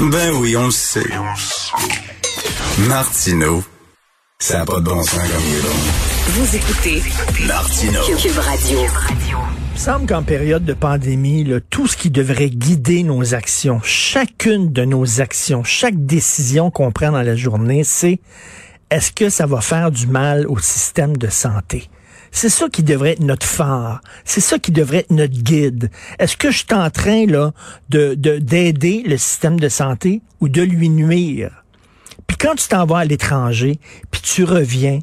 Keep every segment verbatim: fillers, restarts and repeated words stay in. Ben oui, on le sait. Martineau, ça n'a pas de bon sens comme il est bon. Vous écoutez Martineau. Cube Radio. Il me semble qu'en période de pandémie, là, tout ce qui devrait guider nos actions, chacune de nos actions, chaque décision qu'on prend dans la journée, c'est est-ce que ça va faire du mal au système de santé? C'est ça qui devrait être notre phare. C'est ça qui devrait être notre guide. Est-ce que je suis en train là de, de d'aider le système de santé ou de lui nuire? Puis quand tu t'en vas à l'étranger, puis tu reviens,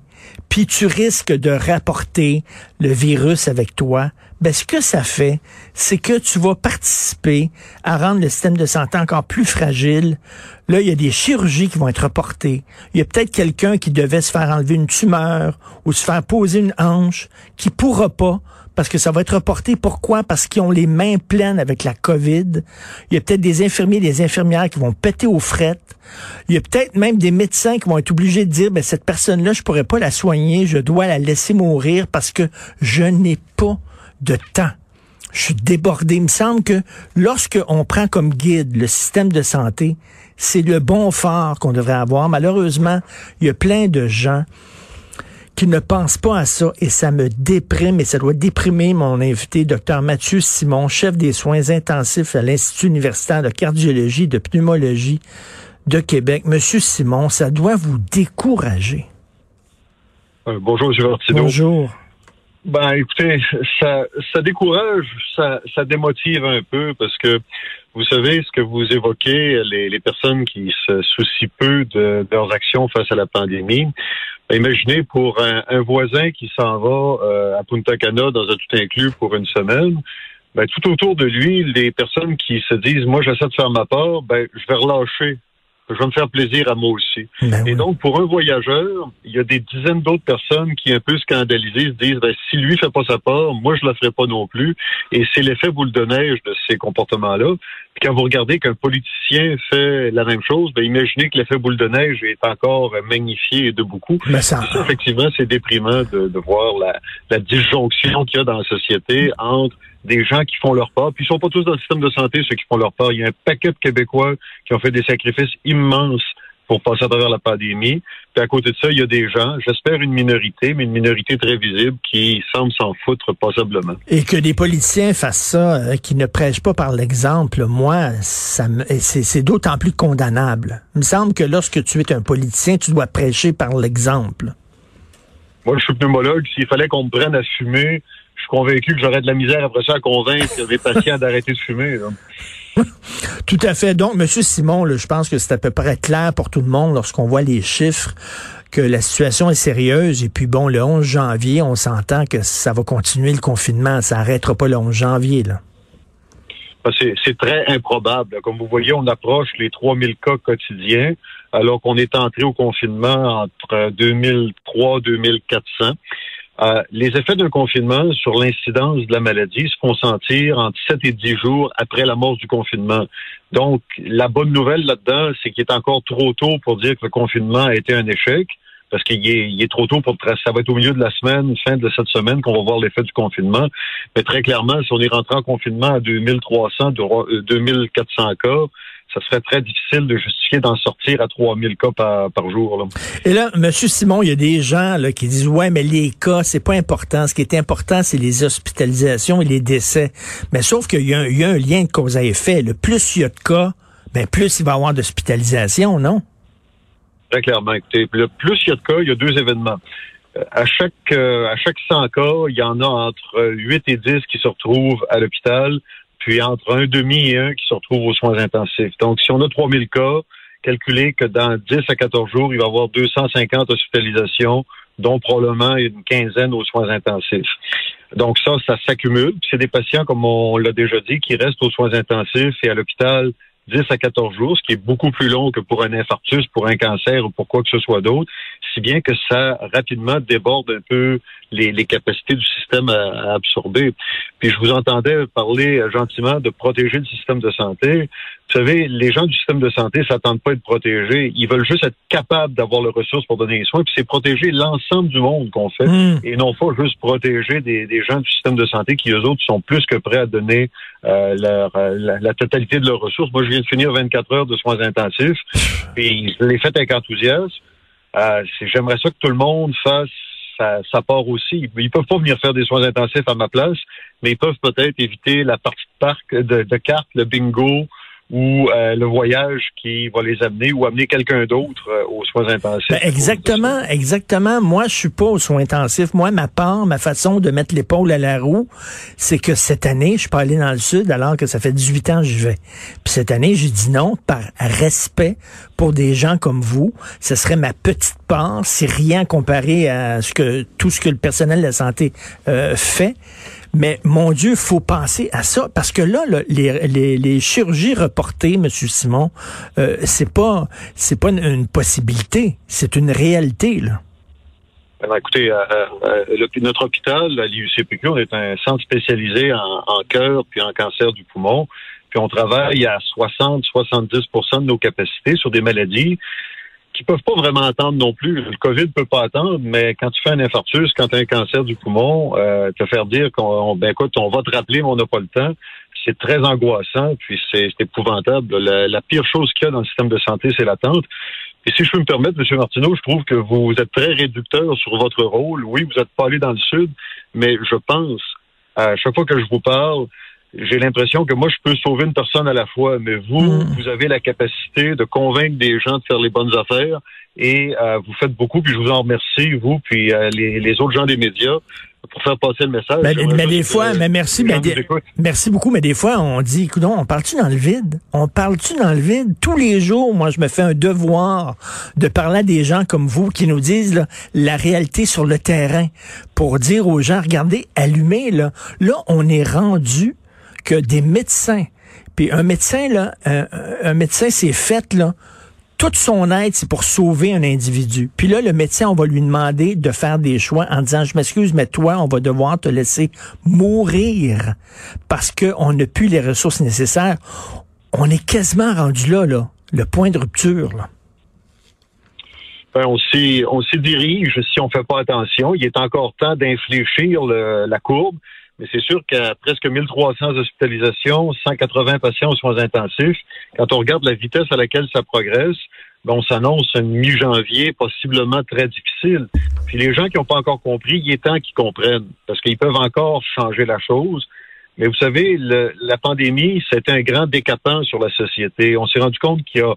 puis tu risques de rapporter le virus avec toi, ben ce que ça fait, c'est que tu vas participer à rendre le système de santé encore plus fragile. Là, il y a des chirurgies qui vont être reportées. Il y a peut-être quelqu'un qui devait se faire enlever une tumeur ou se faire poser une hanche qui pourra pas parce que ça va être reporté. Pourquoi? Parce qu'ils ont les mains pleines avec la COVID. Il y a peut-être des infirmiers et des infirmières qui vont péter aux frettes. Il y a peut-être même des médecins qui vont être obligés de dire, ben cette personne-là, je pourrais pas la soigner, je dois la laisser mourir parce que je n'ai pas de temps. Je suis débordé. Il me semble que lorsque on prend comme guide le système de santé, c'est le bon phare qu'on devrait avoir. Malheureusement, il y a plein de gens qui ne pensent pas à ça et ça me déprime et ça doit déprimer mon invité, docteur Mathieu Simon, chef des soins intensifs à l'Institut universitaire de cardiologie et de pneumologie de Québec. Monsieur Simon, ça doit vous décourager. Euh, bonjour, M. Martineau. Bonjour. Ben, écoutez, ça, ça décourage, ça, ça démotive un peu parce que vous savez ce que vous évoquez, les, les personnes qui se soucient peu de, de leurs actions face à la pandémie. Ben, imaginez pour un, un voisin qui s'en va euh, à Punta Cana dans un tout inclus pour une semaine. Ben, tout autour de lui, les personnes qui se disent, moi, j'essaie de faire ma part, ben, je vais relâcher. Je vais me faire plaisir à moi aussi. Ben et oui. Donc, pour un voyageur, il y a des dizaines d'autres personnes qui, un peu scandalisées, se disent, ben, si lui fait pas sa part, moi, je la ferai pas non plus. Et c'est l'effet boule de neige de ces comportements-là. Puis quand vous regardez qu'un politicien fait la même chose, ben, imaginez que l'effet boule de neige est encore magnifié de beaucoup. Ben ça... ça, effectivement, c'est déprimant de, de voir la, la disjonction qu'il y a dans la société entre des gens qui font leur part, puis ils sont pas tous dans le système de santé, ceux qui font leur part. Il y a un paquet de Québécois qui ont fait des sacrifices immenses pour passer à travers la pandémie. Puis à côté de ça, il y a des gens, j'espère une minorité, mais une minorité très visible, qui semble s'en foutre passablement. Et que des politiciens fassent ça, euh, qui ne prêchent pas par l'exemple, moi, ça me, c'est, c'est d'autant plus condamnable. Il me semble que lorsque tu es un politicien, tu dois prêcher par l'exemple. Moi, je suis pneumologue. S'il fallait qu'on me prenne à fumer, je suis convaincu que j'aurais de la misère après ça à convaincre des patients d'arrêter de fumer. Là. Tout à fait. Donc, M. Simon, là, je pense que c'est à peu près clair pour tout le monde lorsqu'on voit les chiffres que la situation est sérieuse. Et puis, bon, le onze janvier, on s'entend que ça va continuer le confinement. Ça n'arrêtera pas le onze janvier. Là. C'est, c'est très improbable. Comme vous voyez, on approche les trois mille cas quotidiens, alors qu'on est entré au confinement entre deux mille trois et deux mille quatre cents. Euh, les effets d'un confinement sur l'incidence de la maladie se font sentir entre sept et dix jours après la mort du confinement. Donc, la bonne nouvelle là-dedans, c'est qu'il est encore trop tôt pour dire que le confinement a été un échec, parce qu'il est, il est trop tôt pour tracer. Ça va être au milieu de la semaine, fin de cette semaine, qu'on va voir l'effet du confinement. Mais très clairement, si on est rentré en confinement à deux mille trois cents, deux mille quatre cents cas, ça serait très difficile de justifier d'en sortir à trois mille cas par, par jour. Là. Et là, M. Simon, il y a des gens là, qui disent « Ouais, mais les cas, c'est pas important. Ce qui est important, c'est les hospitalisations et les décès. » Mais sauf qu'il y a, un, il y a un lien de cause à effet. Le plus il y a de cas, ben, plus il va y avoir d'hospitalisation, non? Très clairement. Écoutez, le plus il y a de cas, il y a deux événements. À chaque, euh, à chaque cent cas, il y en a entre huit et dix qui se retrouvent à l'hôpital, puis entre un demi et un qui se retrouvent aux soins intensifs. Donc, si on a trois mille cas, calculez que dans dix à quatorze jours, il va y avoir deux cent cinquante hospitalisations, dont probablement une quinzaine aux soins intensifs. Donc ça, ça s'accumule. Puis c'est des patients, comme on l'a déjà dit, qui restent aux soins intensifs et à l'hôpital dix à quatorze jours, ce qui est beaucoup plus long que pour un infarctus, pour un cancer ou pour quoi que ce soit d'autre. si bien que ça rapidement déborde un peu les, les capacités du système à, à absorber. Puis je vous entendais parler gentiment de protéger le système de santé. Vous savez, les gens du système de santé ne s'attendent pas à être protégés. Ils veulent juste être capables d'avoir les ressources pour donner les soins. Puis c'est protéger l'ensemble du monde qu'on fait mmh. et non pas juste protéger des, des gens du système de santé qui, eux autres, sont plus que prêts à donner euh, leur, la, la totalité de leurs ressources. Moi, je viens de finir vingt-quatre heures de soins intensifs et je l'ai fait avec enthousiasme. Euh, c'est, j'aimerais ça que tout le monde fasse Ça, ça part aussi. Ils peuvent pas venir faire des soins intensifs à ma place, mais ils peuvent peut-être éviter la partie de parc, de, de carte, le bingo ou euh, le voyage qui va les amener ou amener quelqu'un d'autre euh, aux soins intensifs. Ben exactement, exactement. Moi, je suis pas aux soins intensifs. Moi, ma part, ma façon de mettre l'épaule à la roue, c'est que cette année, je suis pas allé dans le sud alors que ça fait dix-huit ans que j'y vais. Puis cette année, j'ai dit non par respect pour des gens comme vous. Ce serait ma petite part. C'est rien comparé à ce que tout ce que le personnel de la santé euh, fait. Mais mon Dieu, faut penser à ça parce que là, là les, les, les chirurgies reportées, Monsieur Simon, euh, c'est pas c'est pas une, une possibilité, c'est une réalité là. Alors, écoutez, euh, euh, le, notre hôpital, à l'I U C P Q, on est un centre spécialisé en, en cœur puis en cancer du poumon, puis on travaille à soixante à soixante-dix pour cent de nos capacités sur des maladies qui peuvent pas vraiment attendre non plus. Le COVID peut pas attendre, mais quand tu fais un infarctus, quand tu as un cancer du poumon, euh, te faire dire qu'on, on, ben écoute, on va te rappeler, mais on n'a pas le temps, c'est très angoissant, puis c'est, c'est épouvantable. La, la pire chose qu'il y a dans le système de santé, c'est l'attente. Et si je peux me permettre, M. Martineau, je trouve que vous êtes très réducteur sur votre rôle. Oui, vous n'êtes pas allé dans le Sud, mais je pense, à chaque fois que je vous parle, j'ai l'impression que moi, je peux sauver une personne à la fois, mais vous, mmh. vous avez la capacité de convaincre des gens de faire les bonnes affaires et euh, vous faites beaucoup, puis je vous en remercie, vous, puis euh, les, les autres gens des médias, pour faire passer le message. Ben, mais des fois, que, mais merci, mais des, merci beaucoup, mais des fois, on dit, écoute, on parle-tu dans le vide? On parle-tu dans le vide? Tous les jours, moi, je me fais un devoir de parler à des gens comme vous qui nous disent là, la réalité sur le terrain pour dire aux gens, regardez, allumez, là, là on est rendu que des médecins, puis un médecin, là, un, un médecin, c'est fait, là, toute son aide, c'est pour sauver un individu. Puis là, le médecin, on va lui demander de faire des choix en disant, je m'excuse, mais toi, on va devoir te laisser mourir parce qu'on n'a plus les ressources nécessaires. On est quasiment rendu là, là, le point de rupture, là. On s'y, on s'y dirige si on fait pas attention. Il est encore temps d'infléchir le, la courbe. Mais c'est sûr qu'à presque mille trois cents hospitalisations, cent quatre-vingts patients aux soins intensifs, quand on regarde la vitesse à laquelle ça progresse, ben on s'annonce un mi-janvier possiblement très difficile. Puis les gens qui n'ont pas encore compris, il est temps qu'ils comprennent, parce qu'ils peuvent encore changer la chose. Mais vous savez, le, la pandémie, c'était un grand décapant sur la société. On s'est rendu compte qu'il y a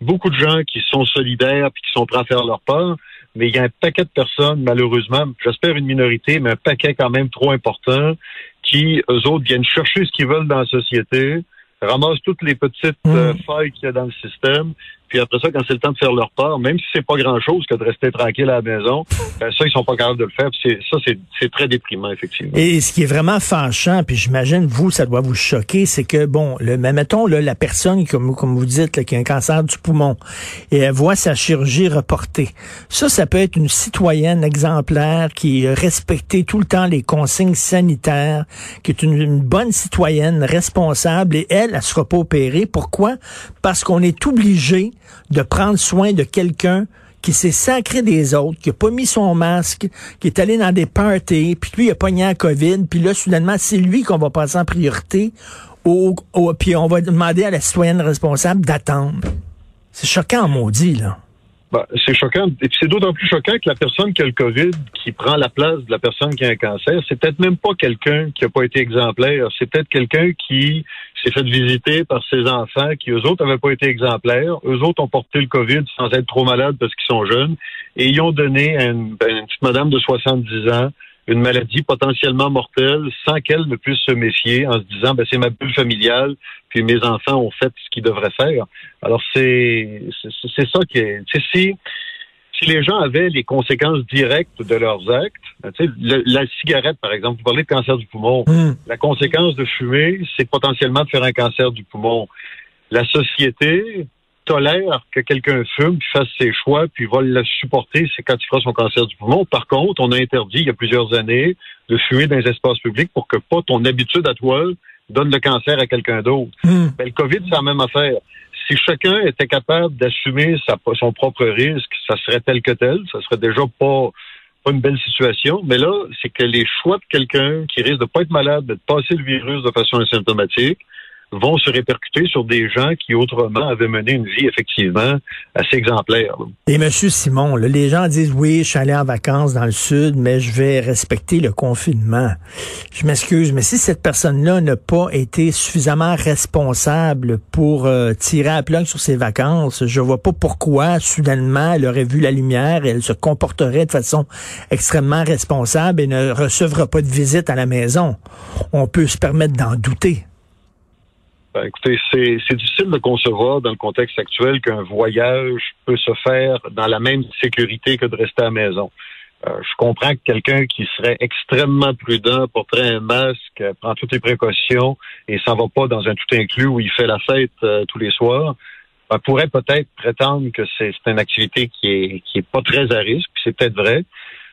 beaucoup de gens qui sont solidaires puis qui sont prêts à faire leur part, mais il y a un paquet de personnes, malheureusement, j'espère une minorité, mais un paquet quand même trop important, qui, eux autres, viennent chercher ce qu'ils veulent dans la société, ramassent toutes les petites mmh. euh, failles qu'il y a dans le système, puis après ça, quand c'est le temps de faire leur part, même si c'est pas grand-chose que de rester tranquille à la maison, ben ça, ils sont pas capables de le faire. Puis c'est, ça, c'est, c'est très déprimant, effectivement. Et ce qui est vraiment fâchant, puis j'imagine, vous, ça doit vous choquer, c'est que, bon, le, mais mettons, là, la personne, comme, comme vous dites, là, qui a un cancer du poumon, et elle voit sa chirurgie reportée. Ça, ça peut être une citoyenne exemplaire qui respectait tout le temps les consignes sanitaires, qui est une, une bonne citoyenne responsable, et elle, elle, elle sera pas opérée. Pourquoi? Parce qu'on est obligé de prendre soin de quelqu'un qui s'est sacré des autres, qui a pas mis son masque, qui est allé dans des parties, puis lui, il a pogné la COVID, puis là, soudainement, c'est lui qu'on va passer en priorité, au, au, puis on va demander à la citoyenne responsable d'attendre. C'est choquant, maudit, là. Ben, c'est choquant, et puis c'est d'autant plus choquant que la personne qui a le COVID, qui prend la place de la personne qui a un cancer, c'est peut-être même pas quelqu'un qui a pas été exemplaire, c'est peut-être quelqu'un qui s'est fait visiter par ses enfants qui, eux autres, avaient pas été exemplaires, eux autres ont porté le COVID sans être trop malades parce qu'ils sont jeunes, et ils ont donné à une, à une petite madame de soixante-dix ans une maladie potentiellement mortelle sans qu'elle ne puisse se méfier en se disant, ben, c'est ma bulle familiale, puis mes enfants ont fait ce qu'ils devraient faire. Alors, c'est, c'est, c'est ça qui est, tu sais, si, si les gens avaient les conséquences directes de leurs actes, tu sais, le, la cigarette, par exemple, vous parlez de cancer du poumon, mmh. la conséquence de fumer, c'est potentiellement de faire un cancer du poumon. La société, tolère que quelqu'un fume, puis fasse ses choix, puis va le supporter, c'est quand il fera son cancer du poumon. Par contre, on a interdit, il y a plusieurs années, de fumer dans les espaces publics pour que pas ton habitude à toi donne le cancer à quelqu'un d'autre. Mmh. Ben, le COVID, c'est la même affaire. Si chacun était capable d'assumer sa, son propre risque, ça serait tel que tel, ça serait déjà pas, pas une belle situation. Mais là, c'est que les choix de quelqu'un qui risque de pas être malade, de passer le virus de façon asymptomatique, vont se répercuter sur des gens qui, autrement, avaient mené une vie, effectivement, assez exemplaire. Là. Et M. Simon, là, les gens disent, oui, je suis allé en vacances dans le sud, mais je vais respecter le confinement. Je m'excuse, mais si cette personne-là n'a pas été suffisamment responsable pour euh, tirer à plug sur ses vacances, je vois pas pourquoi, soudainement, elle aurait vu la lumière et elle se comporterait de façon extrêmement responsable et ne recevra pas de visite à la maison. On peut se permettre d'en douter. Ben, écoutez, c'est, c'est difficile de concevoir dans le contexte actuel qu'un voyage peut se faire dans la même sécurité que de rester à la maison. Euh, je comprends que quelqu'un qui serait extrêmement prudent, porterait un masque, prend toutes les précautions et s'en va pas dans un tout inclus où il fait la fête euh, tous les soirs, ben, pourrait peut-être prétendre que c'est, c'est une activité qui est, qui est pas très à risque, puis c'est peut-être vrai.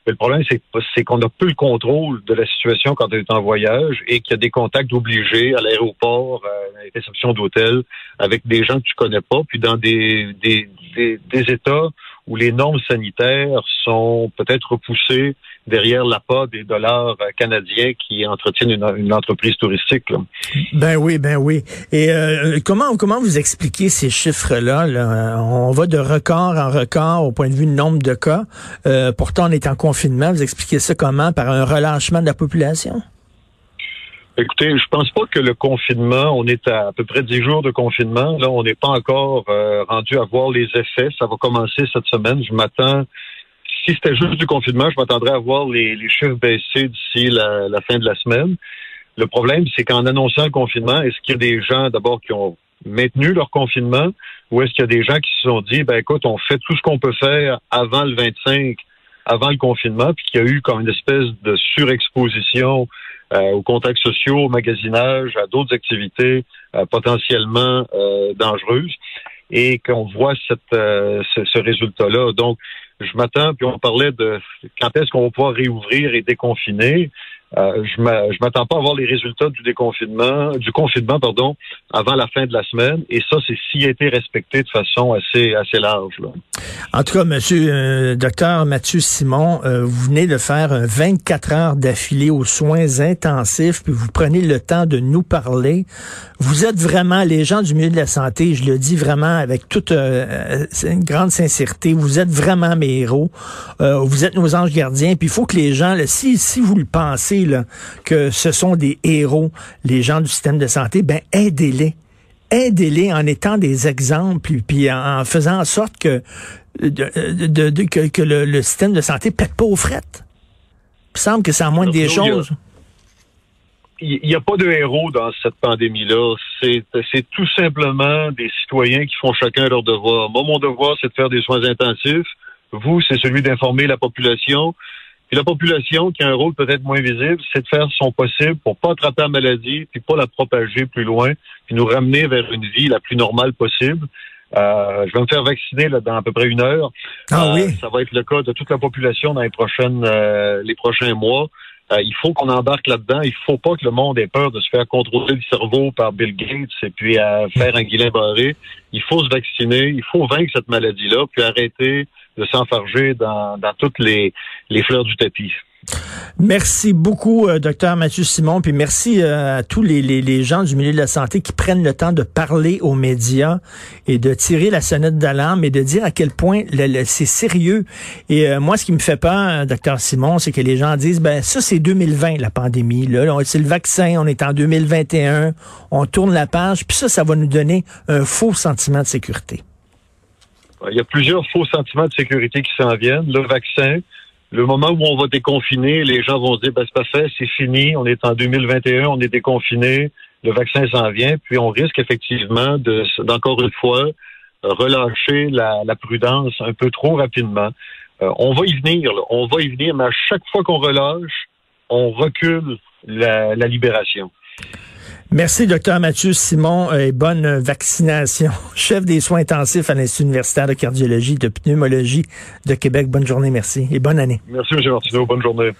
Mais le problème, c'est, c'est qu'on a peu le contrôle de la situation quand on est en voyage et qu'il y a des contacts obligés à l'aéroport, à la réception d'hôtel, avec des gens que tu connais pas, puis dans des, des, des, des États où les normes sanitaires sont peut-être repoussées derrière l'appât des dollars canadiens qui entretiennent une, une entreprise touristique. Là. Ben oui, ben oui. Et euh, comment comment vous expliquez ces chiffres-là? Là? On va de record en record au point de vue du nombre de cas. Euh, pourtant, on est en confinement. Vous expliquez ça comment? Par un relâchement de la population? Écoutez, je pense pas que le confinement, on est à à peu près dix jours de confinement. Là, on n'est pas encore euh, rendu à voir les effets. Ça va commencer cette semaine. Je m'attends... Si c'était juste du confinement, je m'attendrais à voir les, les chiffres baisser d'ici la, la fin de la semaine. Le problème, c'est qu'en annonçant le confinement, est-ce qu'il y a des gens, d'abord, qui ont maintenu leur confinement ou est-ce qu'il y a des gens qui se sont dit, ben écoute, on fait tout ce qu'on peut faire avant le vingt-cinq, avant le confinement, puis qu'il y a eu comme une espèce de surexposition euh, aux contacts sociaux, au magasinage, à d'autres activités euh, potentiellement euh, dangereuses et qu'on voit cette, euh, ce, ce résultat-là. Donc, je m'attends, puis on parlait de quand est-ce qu'on va pouvoir réouvrir et déconfiner. Euh, je m'attends pas à voir les résultats du déconfinement, du confinement, pardon, avant la fin de la semaine. Et ça, c'est s'il a été respecté de façon assez assez large. Là. En tout cas, Monsieur, euh, Docteur Mathieu Simon, euh, vous venez de faire euh, vingt-quatre heures d'affilée aux soins intensifs, puis vous prenez le temps de nous parler. Vous êtes vraiment les gens du milieu de la santé. Je le dis vraiment avec toute euh, une grande sincérité. Vous êtes vraiment mes héros. Euh, vous êtes nos anges gardiens. Puis il faut que les gens, là, si si vous le pensez. Là, que ce sont des héros, les gens du système de santé, ben aidez-les. Aidez-les en étant des exemples, puis en, en faisant en sorte que, de, de, de, que, que le, le système de santé ne pète pas aux frettes. Il semble que c'est en moindre des choses. Il n'y a, a pas de héros dans cette pandémie-là. C'est, c'est tout simplement des citoyens qui font chacun leur devoir. Moi, mon devoir, c'est de faire des soins intensifs. Vous, c'est celui d'informer la population. Puis la population, qui a un rôle peut-être moins visible, c'est de faire son possible pour pas attraper la maladie, puis pas la propager plus loin, puis nous ramener vers une vie la plus normale possible. Euh, je vais me faire vacciner là, dans à peu près une heure. Ah, euh, oui. Ça va être le cas de toute la population dans les prochaines, euh, les prochains mois. Euh, il faut qu'on embarque là-dedans. Il faut pas que le monde ait peur de se faire contrôler le cerveau par Bill Gates et puis à faire un Guillain-Barré. Il faut se vacciner. Il faut vaincre cette maladie-là, puis arrêter de s'enfarger dans, dans toutes les, les fleurs du tapis. Merci beaucoup, euh, Docteur Mathieu Simon, puis merci euh, à tous les, les, les gens du milieu de la santé qui prennent le temps de parler aux médias et de tirer la sonnette d'alarme et de dire à quel point le, le, c'est sérieux. Et euh, moi, ce qui me fait peur, Docteur Simon, c'est que les gens disent, ben ça, c'est deux mille vingt, la pandémie. Là, c'est le vaccin, on est en deux mille vingt et un, on tourne la page, puis ça, ça va nous donner un faux sentiment de sécurité. Il y a plusieurs faux sentiments de sécurité qui s'en viennent. Le vaccin, le moment où on va déconfiner, les gens vont se dire, ben, c'est parfait, c'est fini, on est en deux mille vingt et un, on est déconfiné, le vaccin s'en vient, puis on risque effectivement de, d'encore une fois, relâcher la, la prudence un peu trop rapidement. Euh, on va y venir, là, on va y venir, mais à chaque fois qu'on relâche, on recule la, la libération. Merci, docteur Mathieu Simon, et bonne vaccination. Chef des soins intensifs à l'Institut universitaire de cardiologie et de pneumologie de Québec. Bonne journée, merci, et bonne année. Merci, M. Martineau. Bonne journée.